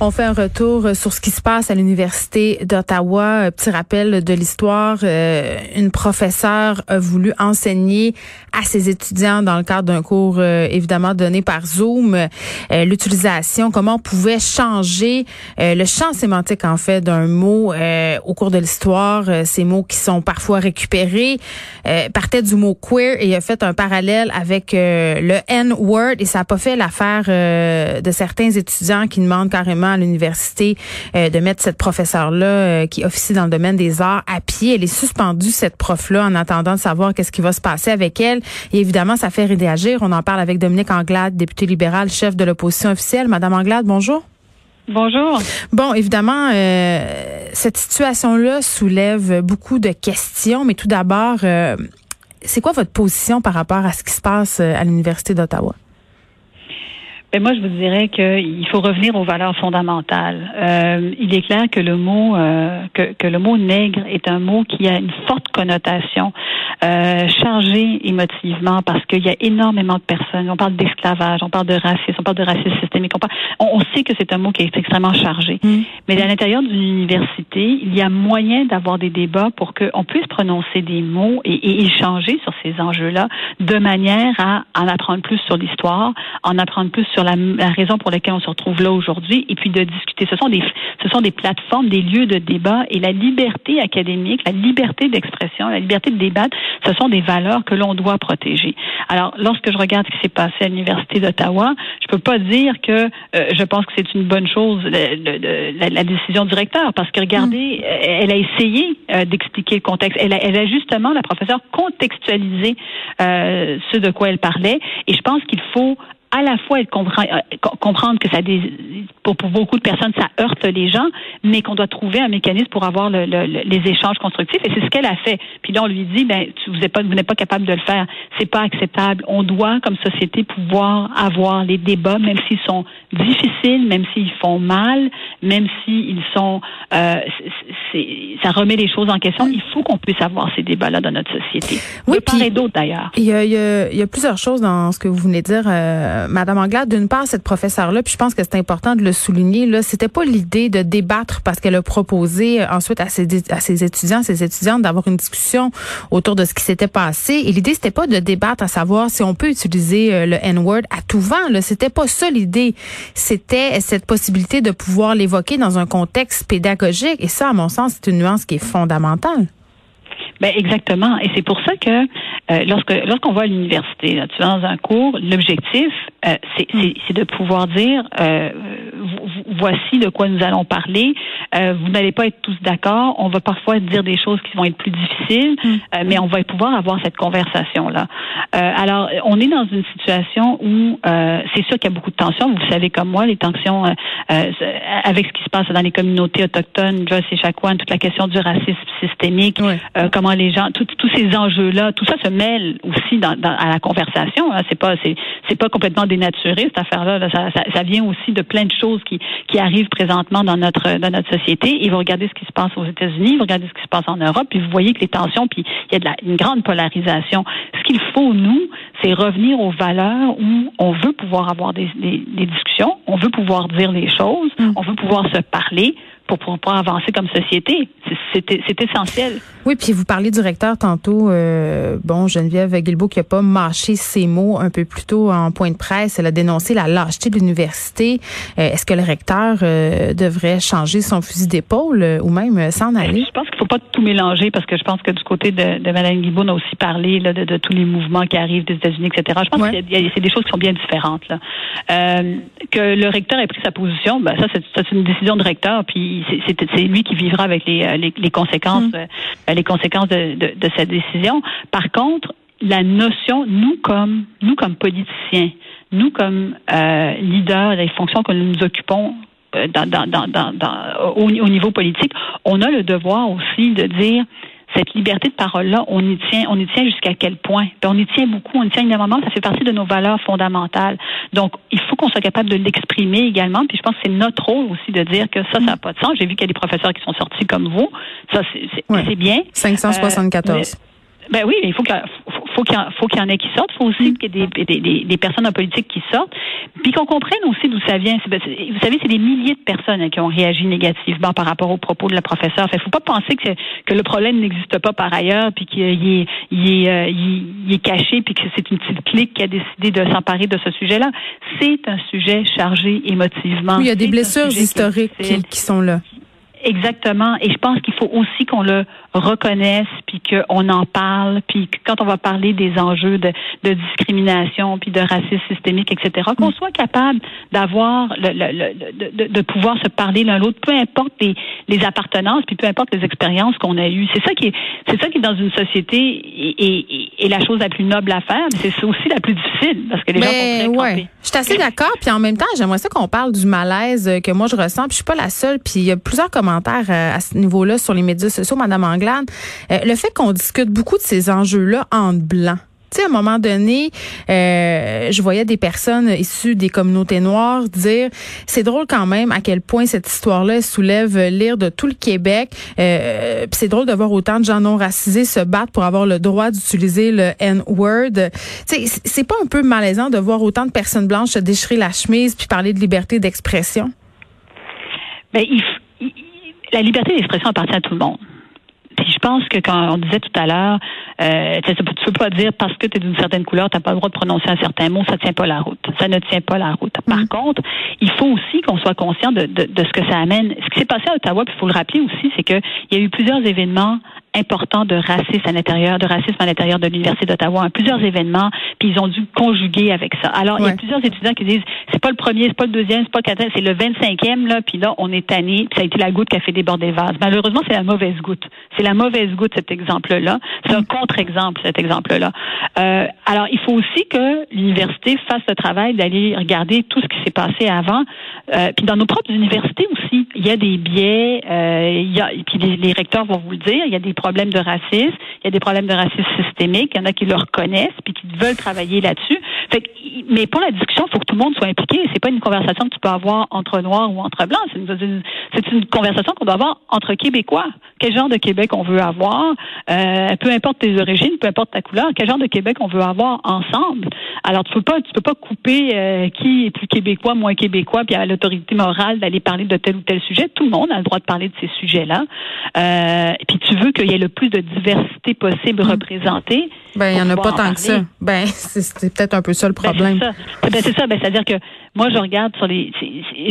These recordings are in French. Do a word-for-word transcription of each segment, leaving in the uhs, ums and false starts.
On fait un retour sur ce qui se passe à l'Université d'Ottawa. Petit rappel de l'histoire. Une professeure a voulu enseigner à ses étudiants dans le cadre d'un cours évidemment donné par Zoom l'utilisation, comment on pouvait changer le champ sémantique en fait d'un mot au cours de l'histoire. Ces mots qui sont parfois récupérés partaient du mot queer et a fait un parallèle avec le N-word et ça n'a pas fait l'affaire de certains étudiants qui demandent carrément à l'université euh, de mettre cette professeure-là euh, qui officie dans le domaine des arts à pied. Elle est suspendue, cette prof-là, en attendant de savoir qu'est-ce qui va se passer avec elle. Et évidemment, ça fait réagir. On en parle avec Dominique Anglade, députée libérale, chef de l'opposition officielle. Madame Anglade, bonjour. Bonjour. Bon, évidemment, euh, cette situation-là soulève beaucoup de questions, mais tout d'abord, euh, c'est quoi votre position par rapport à ce qui se passe à l'Université d'Ottawa? Et moi, je vous dirais qu'il faut revenir aux valeurs fondamentales. Euh, il est clair que le mot euh, que, que le mot nègre est un mot qui a une forte connotation euh, chargée émotivement parce qu'il y a énormément de personnes. On parle d'esclavage, on parle de racisme, on parle de racisme systémique. On, parle, on, on sait que c'est un mot qui est extrêmement chargé. Mmh. Mais à l'intérieur d'une université, il y a moyen d'avoir des débats pour qu'on puisse prononcer des mots et, et échanger sur ces enjeux-là de manière à en apprendre plus sur l'histoire, en apprendre plus sur La, la raison pour laquelle on se retrouve là aujourd'hui, et puis de discuter. Ce sont des, ce sont des plateformes, des lieux de débat, et la liberté académique, la liberté d'expression, la liberté de débattre, ce sont des valeurs que l'on doit protéger. Alors, lorsque je regarde ce qui s'est passé à l'Université d'Ottawa, je peux pas dire que euh, je pense que c'est une bonne chose, la, la, la décision du recteur, parce que, regardez, mmh. elle a essayé euh, d'expliquer le contexte. Elle a, elle a justement, la professeure, contextualisé euh, ce de quoi elle parlait, et je pense qu'il faut à la fois comprendre que ça pour beaucoup de personnes, ça heurte les gens, mais qu'on doit trouver un mécanisme pour avoir le, le, les échanges constructifs. Et c'est ce qu'elle a fait. Puis là, on lui dit, ben, vous n'êtes pas, vous n'êtes pas capable de le faire. C'est pas acceptable. On doit, comme société, pouvoir avoir les débats, même s'ils sont difficiles, même s'ils font mal, même s'ils sont... Euh, c'est, ça remet les choses en question. Il faut qu'on puisse avoir ces débats-là dans notre société. Oui, de part et d'autre, d'ailleurs. Il y a, y, a, y a plusieurs choses dans ce que vous venez de dire... Euh... Madame Anglade, d'une part, cette professeure-là, puis je pense que c'est important de le souligner, là, c'était pas l'idée de débattre parce qu'elle a proposé euh, ensuite à ses, à ses étudiants, ses étudiantes d'avoir une discussion autour de ce qui s'était passé. Et l'idée, c'était pas de débattre à savoir si on peut utiliser euh, le N-word à tout vent, là. C'était pas ça l'idée. C'était cette possibilité de pouvoir l'évoquer dans un contexte pédagogique. Et ça, à mon sens, c'est une nuance qui est fondamentale. Ben exactement, et c'est pour ça que euh, lorsque lorsqu'on va à l'université, là, tu vas dans un cours, l'objectif euh, c'est, c'est c'est de pouvoir dire euh, voici de quoi nous allons parler. Euh, vous n'allez pas être tous d'accord. On va parfois dire des choses qui vont être plus difficiles, mm. euh, mais on va pouvoir avoir cette conversation là. Euh, alors, on est dans une situation où euh, c'est sûr qu'il y a beaucoup de tensions. Vous savez comme moi, les tensions euh, euh, avec ce qui se passe dans les communautés autochtones, Joyce Echaquan, toute la question du racisme systémique. Oui. Euh, comment les gens, tous ces enjeux-là, tout ça se mêle aussi dans, dans, à la conversation. Hein. C'est pas, c'est, c'est pas complètement dénaturé cette affaire-là. Là. Ça, ça, ça vient aussi de plein de choses qui, qui arrivent présentement dans notre, dans notre société. Et vous regardez ce qui se passe aux États-Unis, vous regardez ce qui se passe en Europe, puis vous voyez que les tensions, puis il y a de la, une grande polarisation. Ce qu'il faut nous, c'est revenir aux valeurs où on veut pouvoir avoir des, des, des discussions, on veut pouvoir dire les choses, mm. on veut pouvoir se parler. pour pouvoir avancer comme société. C'est, c'est, c'est essentiel. Oui, puis vous parlez du recteur tantôt, euh, bon, Geneviève Guilbault qui n'a pas mâché ses mots un peu plus tôt en point de presse. Elle a dénoncé la lâcheté de l'université. Euh, est-ce que le recteur euh, devrait changer son fusil d'épaule euh, ou même euh, s'en aller? Je pense qu'il ne faut pas tout mélanger parce que je pense que du côté de, de Mme Guilbault, on a aussi parlé là, de, de tous les mouvements qui arrivent des États-Unis, et cetera. Je pense ouais. qu'il y a, y a, c'est des choses qui sont bien différentes. Là. Euh, que le recteur ait pris sa position, ben, ça, c'est, c'est une décision de recteur, puis c'est, c'est, c'est lui qui vivra avec les, les, les conséquences, mmh. euh, les conséquences de, de, de cette décision. Par contre, la notion, nous comme, nous comme politiciens, nous comme euh, leaders, les fonctions que nous nous occupons euh, dans, dans, dans, dans, dans, au, au niveau politique, on a le devoir aussi de dire... Cette liberté de parole-là, on y tient, on y tient jusqu'à quel point? Puis on y tient beaucoup, on y tient énormément, ça fait partie de nos valeurs fondamentales. Donc, il faut qu'on soit capable de l'exprimer également, puis je pense que c'est notre rôle aussi de dire que ça, ça n'a pas de sens. J'ai vu qu'il y a des professeurs qui sont sortis comme vous, ça, c'est, c'est, ouais. c'est bien. cinq cent soixante-quatorze. Euh, mais, ben oui, mais il faut qu'il y a, faut, faut qu'il y a, faut qu'il y en ait qui sortent, il faut aussi mm. qu'il y ait des, des, des, des personnes en politique qui sortent, puis qu'on comprenne aussi d'où ça vient. Vous savez, c'est des milliers de personnes hein, qui ont réagi négativement par rapport aux propos de la professeure. Fait, faut pas penser que, que le problème n'existe pas par ailleurs, puis qu'il est, il est, euh, il est caché, puis que c'est une petite clique qui a décidé de s'emparer de ce sujet-là. C'est un sujet chargé émotivement. Oui, il y a des c'est blessures historiques qui, qui sont là. Exactement, et je pense qu'il faut aussi qu'on le reconnaisse, puis qu'on en parle, puis que quand on va parler des enjeux de, de discrimination, puis de racisme systémique, et cetera, qu'on soit capable d'avoir, le, le, le, de, de pouvoir se parler l'un l'autre, peu importe les, les appartenances, puis peu importe les expériences qu'on a eues. C'est ça qui est, c'est ça qui est dans une société et, et, et la chose la plus noble à faire, mais c'est aussi la plus difficile parce que les mais gens sont très ouais. Je suis assez d'accord, puis en même temps, j'aimerais ça qu'on parle du malaise que moi je ressens, puis je suis pas la seule, puis il y a plusieurs commentaires à ce niveau-là sur les médias sociaux, Mme Anglade, euh, le fait qu'on discute beaucoup de ces enjeux-là en blanc. Tu sais, à un moment donné, euh, je voyais des personnes issues des communautés noires dire, c'est drôle quand même à quel point cette histoire-là soulève l'ire de tout le Québec. Euh, Puis c'est drôle de voir autant de gens non racisés se battre pour avoir le droit d'utiliser le N-word. Tu sais, c'est pas un peu malaisant de voir autant de personnes blanches se déchirer la chemise puis parler de liberté d'expression? Ben, il faut la liberté d'expression appartient à tout le monde. Puis je pense que quand on disait tout à l'heure, euh, tu ne peux pas dire parce que tu es d'une certaine couleur, tu n'as pas le droit de prononcer un certain mot, ça tient pas la route. Ça ne tient pas la route. Par mmh. contre, il faut aussi qu'on soit conscient de, de, de ce que ça amène. Ce qui s'est passé à Ottawa, puis il faut le rappeler aussi, c'est qu'il y a eu plusieurs événements important de racisme à l'intérieur, de racisme à l'intérieur de l'Université d'Ottawa, hein, plusieurs événements, puis ils ont dû conjuguer avec ça. Alors, il ouais. y a plusieurs étudiants qui disent, c'est pas le premier, c'est pas le deuxième, c'est pas le quatrième, c'est le vingt-cinquième, là, puis là, on est tanné, puis ça a été la goutte qui a fait déborder le vase. Malheureusement, c'est la mauvaise goutte. C'est la mauvaise goutte, cet exemple-là. C'est un contre-exemple, cet exemple-là. Euh, alors, il faut aussi que l'université fasse le travail d'aller regarder tout ce qui s'est passé avant, euh, puis dans nos propres universités aussi, il y a des biais, euh, il y a, puis les, les recteurs vont vous le dire, il y a des problèmes de racisme, il y a des problèmes de racisme systémique, il y en a qui le reconnaissent puis qui veulent travailler là-dessus. Fait que, mais pour la discussion, il faut que tout le monde soit impliqué. C'est pas une conversation que tu peux avoir entre noirs ou entre blancs. C'est une, c'est une conversation qu'on doit avoir entre Québécois. Quel genre de Québec on veut avoir? Euh, peu importe tes origines, peu importe ta couleur, quel genre de Québec on veut avoir ensemble? Alors, tu peux pas, tu peux pas couper euh, qui est plus Québécois, moins Québécois, puis à l'autorité morale d'aller parler de tel ou tel sujet. Tout le monde a le droit de parler de ces sujets-là. Euh, puis tu veux qu'il y ait le plus de diversité possible mmh. représentée. Ben, il n'y en a pas tant parler. Que ça. Ben, c'est, c'est peut-être un peu ça le problème. Ben, c'est ça. Ben, c'est ça. Ben, c'est-à-dire que moi, je regarde sur les... C'est, c'est,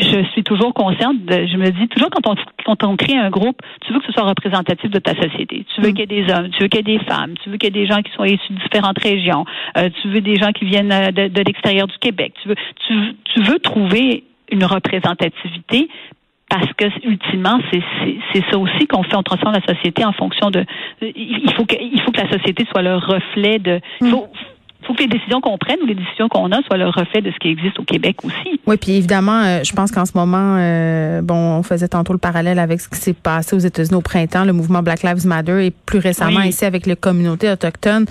je, je suis toujours consciente, de, je me dis, toujours quand on, quand on crée un groupe, tu veux que ce soit représentatif de ta société. Tu veux mmh. qu'il y ait des hommes, tu veux qu'il y ait des femmes, tu veux qu'il y ait des gens qui sont issus de différentes régions, euh, tu veux des gens qui viennent de, de l'extérieur du Québec. Tu veux, tu, tu veux trouver une représentativité parce que ultimement, c'est, c'est, c'est ça aussi qu'on fait, on transforme la société en fonction de... Il faut que, il faut que la société soit le reflet de... Il faut, faut que les décisions qu'on prenne ou les décisions qu'on a soient le reflet de ce qui existe au Québec aussi. Oui, puis évidemment, euh, je pense qu'en ce moment, euh, bon, on faisait tantôt le parallèle avec ce qui s'est passé aux États-Unis au printemps, le mouvement Black Lives Matter, et plus récemment oui. ici avec les communautés autochtones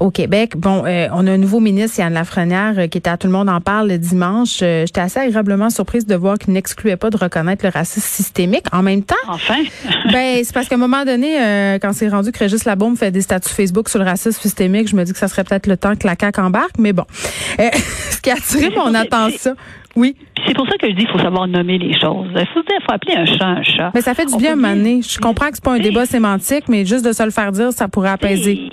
au Québec. Bon, euh, on a un nouveau ministre, Yann Lafrenière, euh, qui était à Tout le monde en parle le dimanche. Euh, j'étais assez agréablement surprise de voir qu'il n'excluait pas de reconnaître le racisme systémique. En même temps, enfin, ben c'est parce qu'à un moment donné, euh, quand c'est rendu que Régis Labeaume fait des statuts Facebook sur le racisme systémique, je me dis que ça serait peut-être le temps que la C A Q embarque, mais bon. Euh, ce qui a attiré mon attention... Oui. Puis c'est pour ça que je dis qu'il faut savoir nommer les choses. Il faut, il faut appeler un chat un chat. Mais ça fait du bien à un moment donné. Je comprends que c'est pas un débat sémantique, mais juste de se le faire dire, ça pourrait apaiser.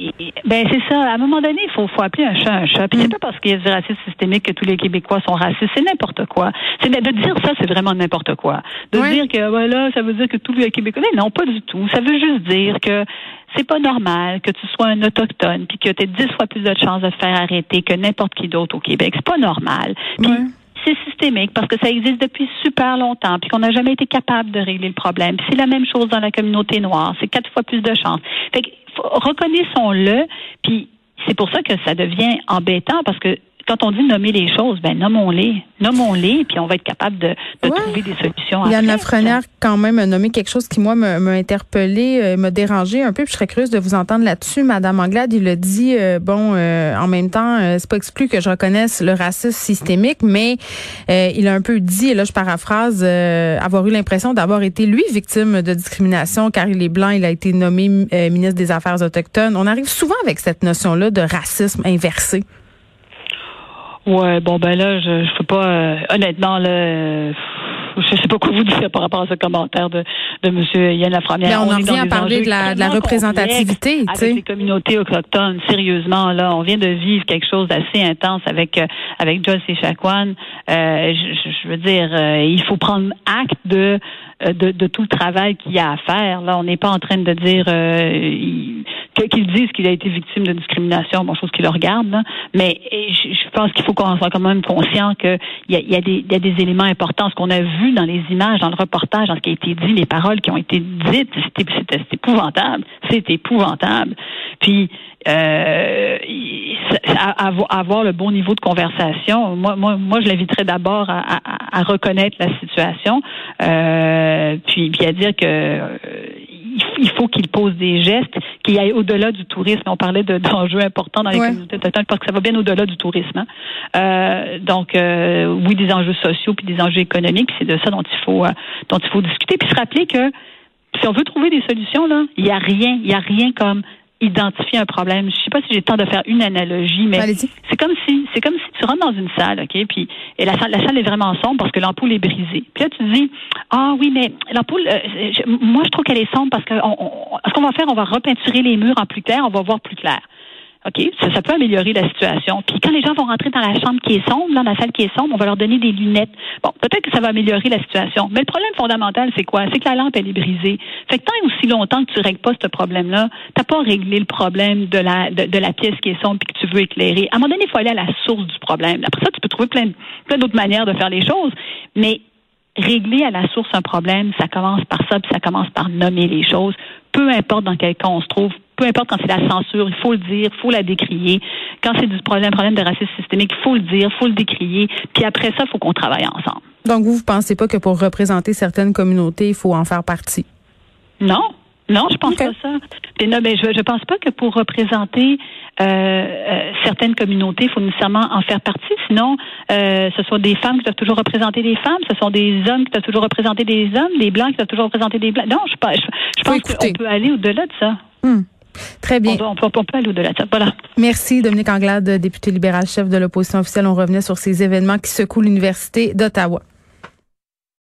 Ben c'est ça. À un moment donné, il faut, faut appeler un chat un chat. Puis mm. c'est pas parce qu'il y a du racisme systémique que tous les Québécois sont racistes. C'est n'importe quoi. C'est de, de dire ça, c'est vraiment n'importe quoi. De oui. dire que voilà, ça veut dire que tous les Québécois. Mais non, pas du tout. Ça veut juste dire que c'est pas normal que tu sois un autochtone puis que tu aies dix fois plus de chances de te faire arrêter que n'importe qui d'autre au Québec. C'est pas normal. Puis, oui. c'est systémique parce que ça existe depuis super longtemps puis qu'on n'a jamais été capable de régler le problème. Puis c'est la même chose dans la communauté noire. C'est quatre fois plus de chances. Fait que, reconnaissons-le, puis c'est pour ça que ça devient embêtant parce que quand on dit nommer les choses, ben nommons-les. Nommons-les, puis on va être capable de, de ouais. trouver des solutions. Yann Lafrenière, quand même, a nommé quelque chose qui, moi, m'a, m'a interpellée, euh, m'a dérangée un peu, puis je serais curieuse de vous entendre là-dessus. Madame Anglade, il a dit, euh, bon, euh, en même temps, euh, c'est pas exclu que je reconnaisse le racisme systémique, mais euh, il a un peu dit, et là, je paraphrase, euh, avoir eu l'impression d'avoir été, lui, victime de discrimination, car il est blanc, il a été nommé euh, ministre des Affaires autochtones. On arrive souvent avec cette notion-là de racisme inversé. Ouais, bon ben là, je je peux pas euh, honnêtement là, euh, je sais pas quoi vous dire par rapport à ce commentaire de de monsieur Yann Lafrenière. Là, on, on en vient à parler de la de la représentativité, tu sais, avec les communautés autochtones. Sérieusement là, on vient de vivre quelque chose d'assez intense avec euh, avec Joyce Echaquan. Euh, je, je veux dire, euh, il faut prendre acte de de de tout le travail qu'il y a à faire. Là, on n'est pas en train de dire euh, il, qu'ils disent qu'il a été victime de discrimination, bon, chose qui le regarde, là. Mais je, je pense qu'il faut qu'on soit quand même conscient qu'il y a, y, a y a des éléments importants. Ce qu'on a vu dans les images, dans le reportage, dans ce qui a été dit, les paroles qui ont été dites, c'était, c'était, c'était épouvantable. C'est épouvantable. Puis, euh, avoir le bon niveau de conversation, moi, moi, moi je l'inviterais d'abord à, à, à reconnaître la situation, euh, puis, puis à dire que... il faut qu'il pose des gestes qui aillent au-delà du tourisme. On parlait de, d'enjeux importants dans les ouais. communautés autochtones parce que ça va bien au-delà du tourisme. Hein? Euh, donc, euh, oui, des enjeux sociaux puis des enjeux économiques, puis c'est de ça dont il faut euh, dont il faut discuter. Puis se rappeler que si on veut trouver des solutions, là, il n'y a rien, il n'y a rien comme identifier un problème. Je sais pas si j'ai le temps de faire une analogie, mais Allez-y. c'est comme si c'est comme si tu rentres dans une salle, ok, puis et la salle la salle est vraiment sombre parce que l'ampoule est brisée. Puis là tu te dis ah oui mais l'ampoule, euh, je, moi je trouve qu'elle est sombre parce que on, on, ce qu'on va faire, on va repeinturer les murs en plus clair, on va voir plus clair. OK, ça, ça peut améliorer la situation. Puis quand les gens vont rentrer dans la chambre qui est sombre, dans la salle qui est sombre, on va leur donner des lunettes. Bon, peut-être que ça va améliorer la situation. Mais le problème fondamental, c'est quoi? C'est que la lampe, elle est brisée. Fait que tant et aussi longtemps que tu règles pas ce problème-là, t'as pas réglé le problème de la de, de la pièce qui est sombre puis que tu veux éclairer. À un moment donné, il faut aller à la source du problème. Après ça, tu peux trouver plein, plein d'autres manières de faire les choses. Mais régler à la source un problème, ça commence par ça, puis ça commence par nommer les choses. Peu importe dans quel cas on se trouve, peu importe quand c'est la censure, il faut le dire, il faut la décrier. Quand c'est du problème, problème de racisme systémique, il faut le dire, il faut le décrier. Puis après ça, il faut qu'on travaille ensemble. Donc, vous, vous ne pensez pas que pour représenter certaines communautés, il faut en faire partie? Non. Non, je pense okay. pas ça. Mais non, mais je je pense pas que pour représenter euh, euh, certaines communautés, il faut nécessairement en faire partie. Sinon, euh, ce sont des femmes qui doivent toujours représenter des femmes, ce sont des hommes qui doivent toujours représenter des hommes, des blancs qui doivent toujours représenter des blancs. Non, je pas. Je, je pense écouter. qu'on peut aller au-delà de ça. Hmm. Très bien. On, on, on peut aller au-delà de ça. Voilà. Merci, Dominique Anglade, députée libérale, chef de l'opposition officielle. On revenait sur ces événements qui secouent l'Université d'Ottawa.